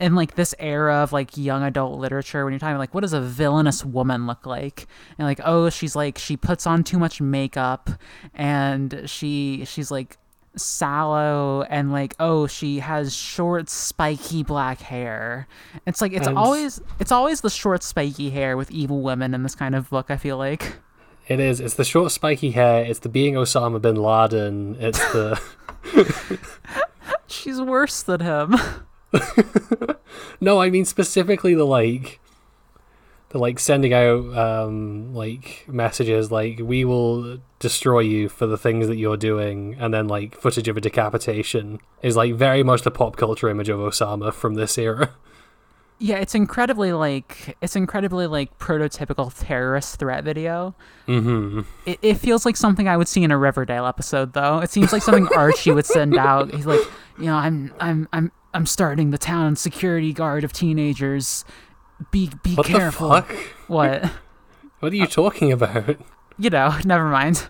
in like this era of like young adult literature, when you're talking like, what does a villainous woman look like? And like, oh, she's like, she puts on too much makeup and she, she's like sallow, and like, oh, she has short spiky black hair. It's like, it's um, always, it's always the short spiky hair with evil women in this kind of book. I feel like it is. It's the short spiky hair. It's the being Osama bin Laden. It's the, she's worse than him. No, I mean specifically the like the like sending out um like messages like, we will destroy you for the things that you're doing, and then like footage of a decapitation is like very much the pop culture image of Osama from this era. Yeah, it's incredibly like it's incredibly like prototypical terrorist threat video. Mm-hmm. It, it feels like something I would see in a Riverdale episode, though. It seems like something Archie would send out. He's like, you know, I'm I'm I'm I'm starting the town security guard of teenagers. Be be what careful. The fuck? What? What are you uh, talking about? You know, never mind.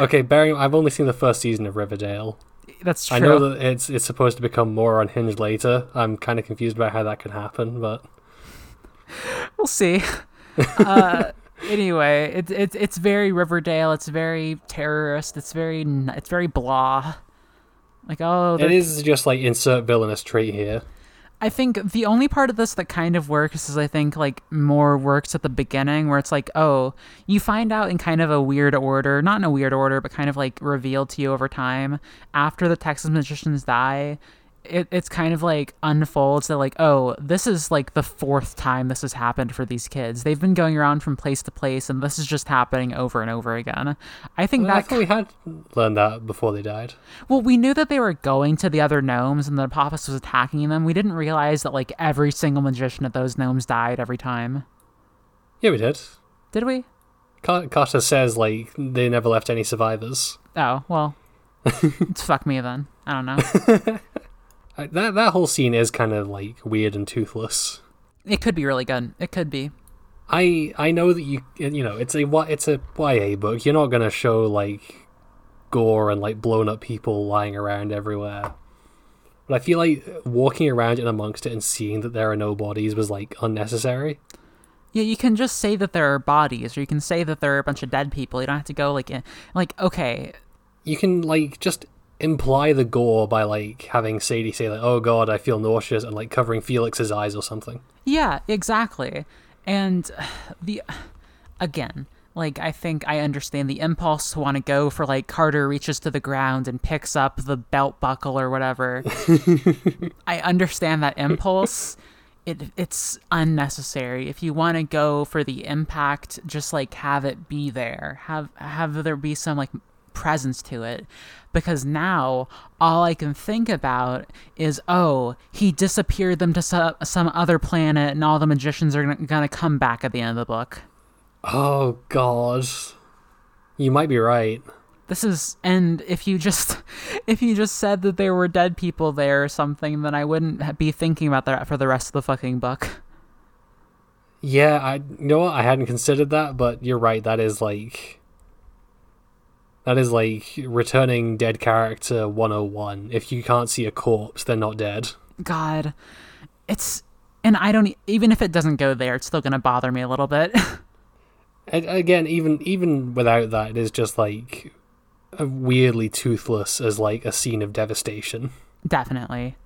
Okay, Barry, I've only seen the first season of Riverdale. That's true. I know that it's it's supposed to become more unhinged later. I'm kind of confused about how that could happen, but we'll see. uh, anyway, it's it, it's very Riverdale. It's very terrorist. It's very it's very blah. Like, oh, it is just like insert villainous trait here. I think the only part of this that kind of works is I think like more works at the beginning, where it's like, oh, you find out in kind of a weird order, not in a weird order, but kind of like revealed to you over time after the Texas magicians die. It, it's kind of like unfolds that like, oh, this is like the fourth time this has happened for these kids. They've been going around from place to place, and this is just happening over and over again. I think well, that I thought we had learned that before they died. Well, we knew that they were going to the other gnomes and that Apophis was attacking them. We didn't realize that like every single magician at those gnomes died every time. Yeah, we did. Did we? Carter says like they never left any survivors. Oh well. Fuck me then. I don't know. that that whole scene is kind of like weird and toothless. It could be really good. It could be. I I know that you you know it's a it's a Y A book. You're not gonna show like gore and like blown up people lying around everywhere. But I feel like walking around and amongst it and seeing that there are no bodies was like unnecessary. Yeah, you can just say that there are bodies, or you can say that there are a bunch of dead people. You don't have to go like in, like okay. You can like just imply the gore by like having Sadie say like, "Oh God, I feel nauseous," and like covering Felix's eyes or something. Yeah, exactly. And the again, like I think I understand the impulse to want to go for like Carter reaches to the ground and picks up the belt buckle or whatever. I understand that impulse. It it's unnecessary. If you want to go for the impact, just like have it be there. Have have there be some like presence to it, because now all I can think about is, oh, he disappeared them to some, some other planet and all the magicians are gonna, gonna come back at the end of the book. Oh God, you might be right. This is, and if you just if you just said that there were dead people there or something, then I wouldn't be thinking about that for the rest of the fucking book. Yeah, I you know what? I hadn't considered that, but you're right, that is like That is like returning dead character one oh one. If you can't see a corpse, they're not dead. God. It's... And I don't... Even if it doesn't go there, it's still going to bother me a little bit. And again, even even without that, it is just like weirdly toothless as like a scene of devastation. Definitely.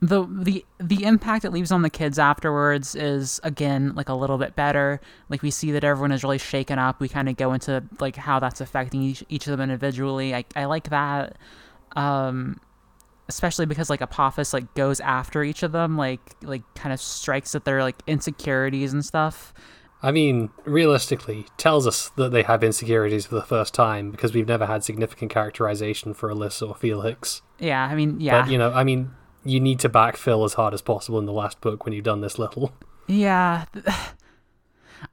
The, the, the impact it leaves on the kids afterwards is, again, like a little bit better. Like, we see that everyone is really shaken up. We kind of go into, like, how that's affecting each, each of them individually. I, I like that. Um, especially because, like, Apophis, like, goes after each of them. Like, like kind of strikes at their, like, insecurities and stuff. I mean, realistically, tells us that they have insecurities for the first time because we've never had significant characterization for Alyssa or Felix. Yeah, I mean, yeah. But, you know, I mean... You need to backfill as hard as possible in the last book when you've done this little. Yeah.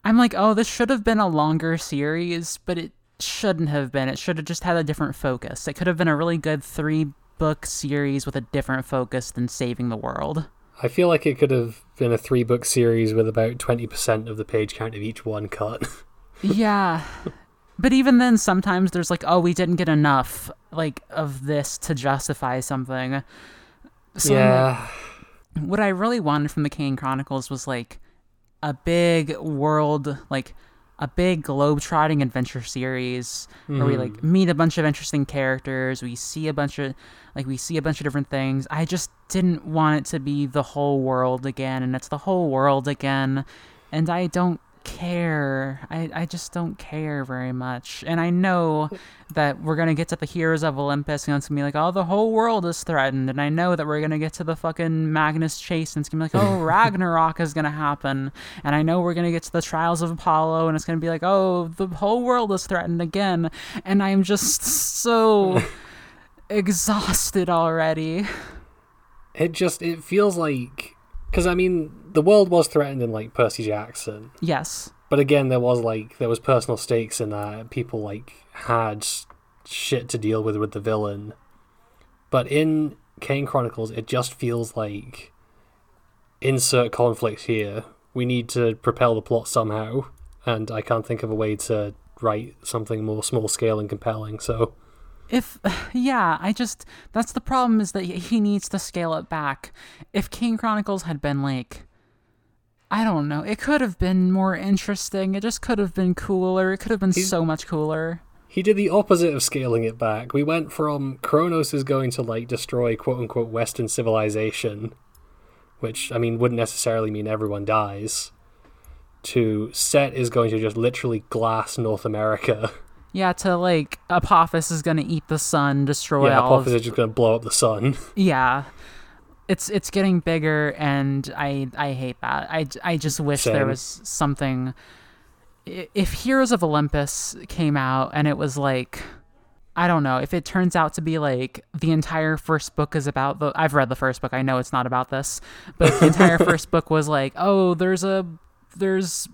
I'm like, oh, this should have been a longer series, but it shouldn't have been. It should have just had a different focus. It could have been a really good three-book series with a different focus than saving the world. I feel like it could have been a three-book series with about twenty percent of the page count of each one cut. Yeah. But even then, sometimes there's like, oh, we didn't get enough like of this to justify something. So yeah. Like, what I really wanted from the Kane Chronicles was like a big world, like a big globe-trotting adventure series mm. where we like meet a bunch of interesting characters. We see a bunch of like we see a bunch of different things. I just didn't want it to be the whole world again, and it's the whole world again, and I don't care. I, I just don't care very much. And I know that we're going to get to the Heroes of Olympus and it's going to be like, oh, the whole world is threatened. And I know that we're going to get to the fucking Magnus chase and it's going to be like, oh, Ragnarok is going to happen. And I know we're going to get to the Trials of Apollo and it's going to be like, oh, the whole world is threatened again. And I'm just so exhausted already. It just, it feels like... Because, I mean, the world was threatened in, like, Percy Jackson. Yes. But again, there was, like, there was personal stakes in that. People, like, had shit to deal with with the villain. But in Kane Chronicles, it just feels like, insert conflict here. We need to propel the plot somehow. And I can't think of a way to write something more small-scale and compelling, so... If, yeah, I just, that's the problem is that he needs to scale it back. If Kane Chronicles had been like, I don't know, it could have been more interesting. It just could have been cooler. It could have been He's, so much cooler. He did the opposite of scaling it back. We went from Kronos is going to like destroy quote unquote Western civilization, which I mean, wouldn't necessarily mean everyone dies, to Set is going to just literally glass North America. Yeah, to, like, Apophis is going to eat the sun, destroy yeah, all Yeah, Apophis of... is just going to blow up the sun. Yeah. It's it's getting bigger, and I I hate that. I, I just wish Same. There was something... If Heroes of Olympus came out, and it was, like... I don't know. If it turns out to be, like, the entire first book is about... the I've read the first book. I know it's not about this. But the entire first book was, like, oh, there's a... There's...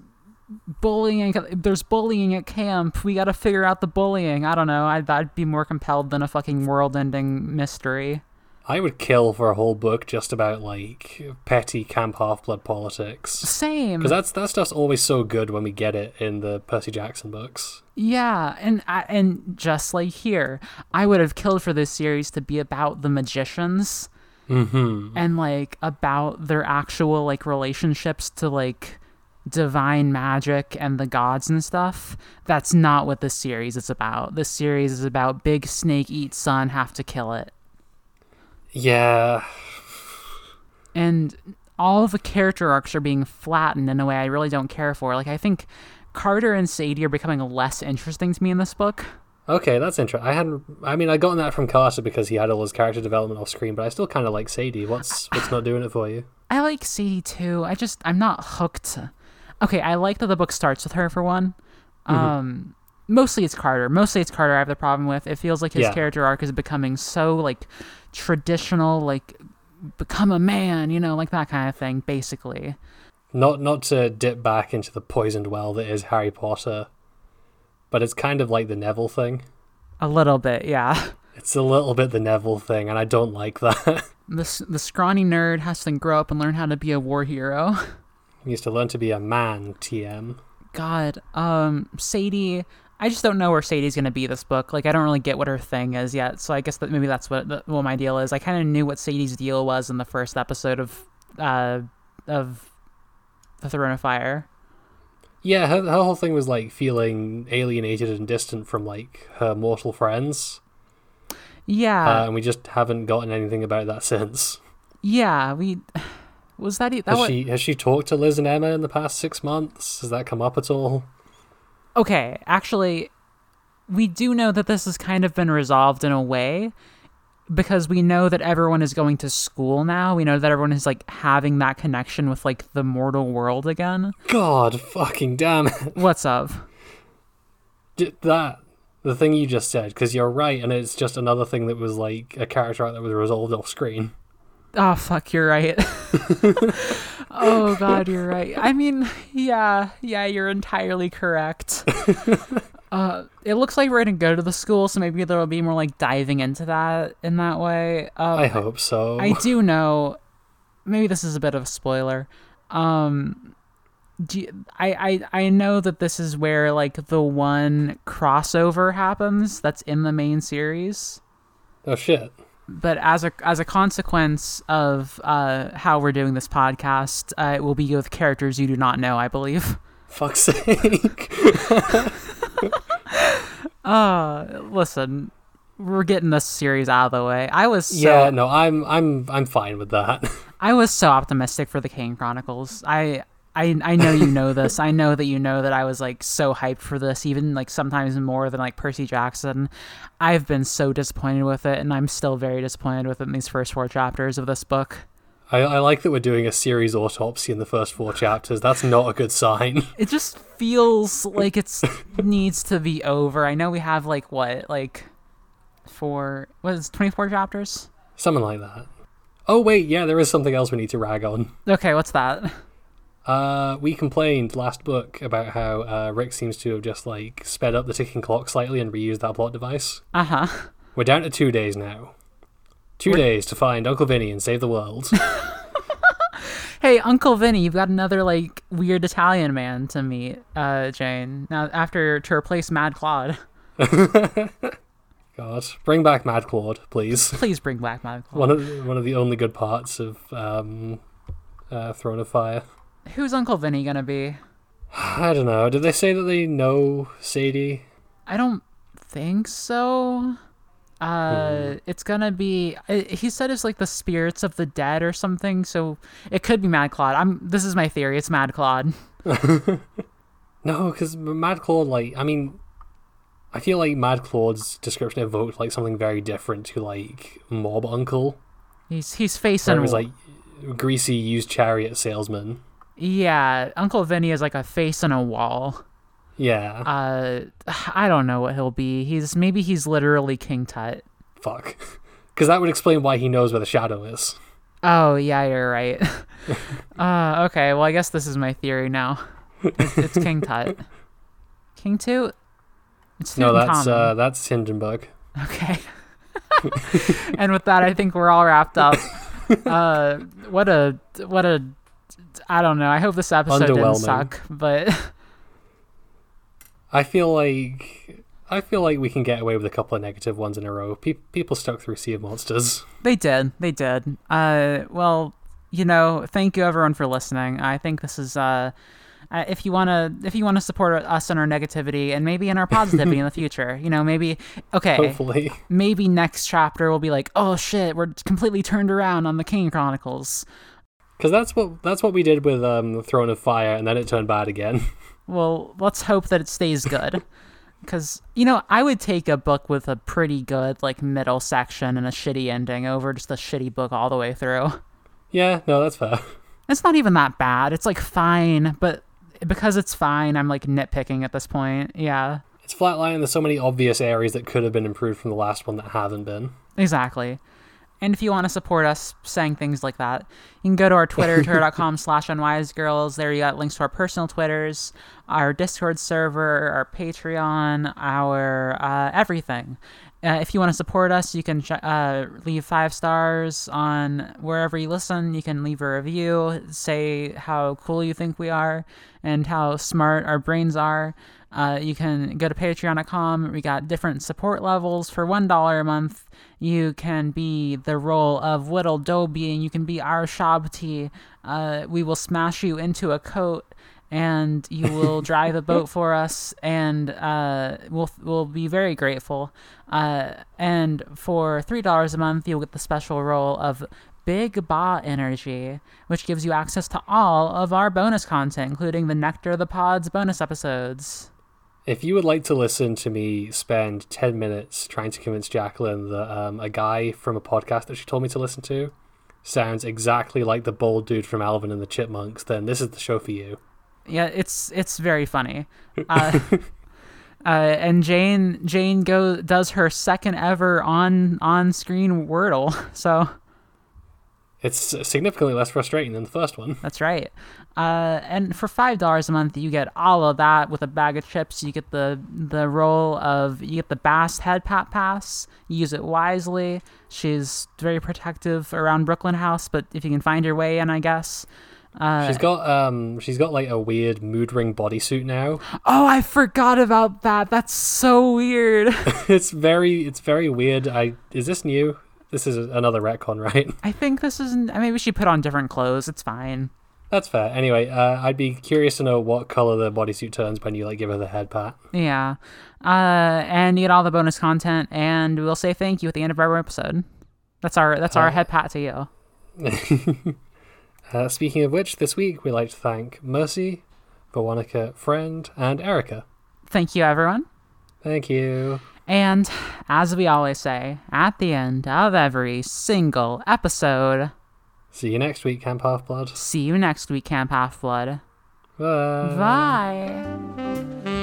bullying, there's bullying at camp, we gotta figure out the bullying. I don't know, I'd, I'd be more compelled than a fucking world-ending mystery. I would kill for a whole book just about, like, petty camp half-blood politics. Same. Because that stuff's always so good when we get it in the Percy Jackson books. Yeah, and I, and just like here, I would have killed for this series to be about the magicians. Mm-hmm. And, like, about their actual, like, relationships to, like, divine magic and the gods and stuff. That's not what this series is about. This series is about big snake, eat sun, have to kill it. Yeah. And all of the character arcs are being flattened in a way I really don't care for. Like, I think Carter and Sadie are becoming less interesting to me in this book. Okay, that's interesting. I hadn't. I mean, I gotten that from Carter because he had all his character development off screen, but I still kind of like Sadie. What's what's not doing it for you? I like Sadie too. I just I'm not hooked. Okay, I like that the book starts with her for one. Mm-hmm. Um, mostly it's Carter. Mostly it's Carter. I have the problem with. It feels like his yeah. character arc is becoming so like. Traditional, like, become a man, you know, like that kind of thing, basically. Not not to dip back into the poisoned well that is Harry Potter, but it's kind of like the Neville thing. A little bit, yeah. It's a little bit the Neville thing, and I don't like that. The, the scrawny nerd has to grow up and learn how to be a war hero. He used to learn to be a man, T M. God, um, Sadie... I just don't know where Sadie's going to be this book. Like, I don't really get what her thing is yet. So I guess that maybe that's what, what my deal is. I kind of knew what Sadie's deal was in the first episode of uh, of The Throne of Fire. Yeah, her, her whole thing was, like, feeling alienated and distant from, like, her mortal friends. Yeah. Uh, and we just haven't gotten anything about that since. Yeah, we... Was that... that has, what... she, has she talked to Liz and Emma in the past six months? Has that come up at all? Okay, actually, we do know that this has kind of been resolved in a way because we know that everyone is going to school now. We know that everyone is, like, having that connection with, like, the mortal world again. God fucking damn it. What's up? That, the thing you just said, because you're right, and it's just another thing that was, like, a character arc that was resolved off screen. Oh, fuck, you're right. Oh, God, you're right. I mean, yeah, yeah, you're entirely correct. Uh, it looks like we're going to go to the school, so maybe there will be more, like, diving into that in that way. Um, I hope so. I do know, maybe this is a bit of a spoiler, um, do you, I, I, I know that this is where, like, the one crossover happens that's in the main series. Oh, shit. But as a as a consequence of uh, how we're doing this podcast, uh, it will be with characters you do not know, I believe. Fuck's sake. uh, listen, we're getting this series out of the way. I was so, Yeah, no, I'm I'm I'm fine with that. I was so optimistic for the Kane Chronicles. I I, I know you know this. I know that you know that I was, like, so hyped for this, even, like, sometimes more than, like, Percy Jackson. I've been so disappointed with it, and I'm still very disappointed with it in these first four chapters of this book. I, I like that we're doing a series autopsy in the first four chapters. That's not a good sign. It just feels like it needs to be over. I know we have, like, what, like, four, what is it, twenty-four chapters? Something like that. Oh, wait, yeah, there is something else we need to rag on. Okay, what's that? Uh, we complained last book about how uh, Rick seems to have just, like, sped up the ticking clock slightly and reused that plot device. Uh-huh. We're down to two days now. Two We're... days to find Uncle Vinny and save the world. Hey, Uncle Vinny, you've got another, like, weird Italian man to meet, uh, Jane. Now, after, to replace Mad Claude. God, bring back Mad Claude, please. Please bring back Mad Claude. One of the, one of the only good parts of um, uh, Throne of Fire. Who's Uncle Vinny gonna be? I don't know. Did they say that they know Sadie? I don't think so. Uh, hmm. It's gonna be... He said it's like the spirits of the dead or something, so it could be Mad Claude. I'm, this is my theory. It's Mad Claude. No, because Mad Claude, like... I mean, I feel like Mad Claude's description evoked like something very different to like Mob Uncle. He's, he's facing... He's like greasy used chariot salesman. Yeah, Uncle Vinny is like a face on a wall. Yeah. Uh, I don't know what he'll be. He's maybe he's literally King Tut. Fuck, because that would explain why he knows where the shadow is. Oh yeah, you're right. uh, okay. Well, I guess this is my theory now. It's, it's King Tut. King Tut? It's no, that's uh, that's Hindenburg. Okay. And with that, I think we're all wrapped up. Uh, what a what a I don't know. I hope this episode didn't suck, but I feel like I feel like we can get away with a couple of negative ones in a row. Pe- people stuck through Sea of Monsters. They did. They did. Uh, well, you know, thank you everyone for listening. I think this is uh, Uh, if you want to if you want to support us in our negativity and maybe in our positivity in the future, you know, maybe, okay, hopefully, maybe next chapter we'll be like, oh shit, we're completely turned around on the Kane Chronicles, because that's what that's what we did with um the Throne of Fire, and then it turned bad again. Well, let's hope that it stays good, because you know, I would take a book with a pretty good like middle section and a shitty ending over just a shitty book all the way through. Yeah, no, that's fair. It's not even that bad. It's like fine, but because it's fine, I'm like nitpicking at this point. Yeah, it's flatline. There's so many obvious areas that could have been improved from the last one that haven't been. Exactly. And if you want to support us saying things like that, you can go to our Twitter, twitter dot com slash unwise girls. There you got links to our personal Twitters, our Discord server, our Patreon, our uh everything. Uh, if you want to support us, you can uh, leave five stars on wherever you listen. You can leave a review, say how cool you think we are and how smart our brains are. Uh, you can go to patreon dot com. We got different support levels. For one dollar a month, you can be the role of Whittle Dobie, and you can be our Shabti. Uh, we will smash you into a coat, and you will drive a boat for us, and uh, we'll we'll be very grateful. Uh, and for three dollars a month, you'll get the special role of Big Ba Energy, which gives you access to all of our bonus content, including the Nectar of the Pods bonus episodes. If you would like to listen to me spend ten minutes trying to convince Jacqueline that um, a guy from a podcast that she told me to listen to sounds exactly like the bald dude from Alvin and the Chipmunks, then this is the show for you. Yeah, it's it's very funny. Uh, uh, and Jane Jane go does her second ever on on screen Wordle, so it's significantly less frustrating than the first one. That's right. Uh, and for five dollars a month, you get all of that with a bag of chips. You get the the role of you get the Bass head pat pass. You use it wisely. She's very protective around Brooklyn House, but if you can find your way in, I guess. Uh, she's got um she's got like a weird mood ring bodysuit now. Oh, I forgot about that. That's so weird. it's very it's very weird. I is this new? This is another retcon, right? I think this isn't. I mean, we should put on different clothes. It's fine. That's fair. Anyway, uh, I'd be curious to know what color the bodysuit turns when you like give her the head pat. Yeah, uh, and you get all the bonus content, and we'll say thank you at the end of every episode. That's our that's uh, our head pat to you. Uh, speaking of which, this week we'd like to thank Mercy, Veronica, Friend, and Erica. Thank you, everyone. Thank you. And as we always say, at the end of every single episode... See you next week, Camp Half-Blood. See you next week, Camp Half-Blood. Bye. Bye.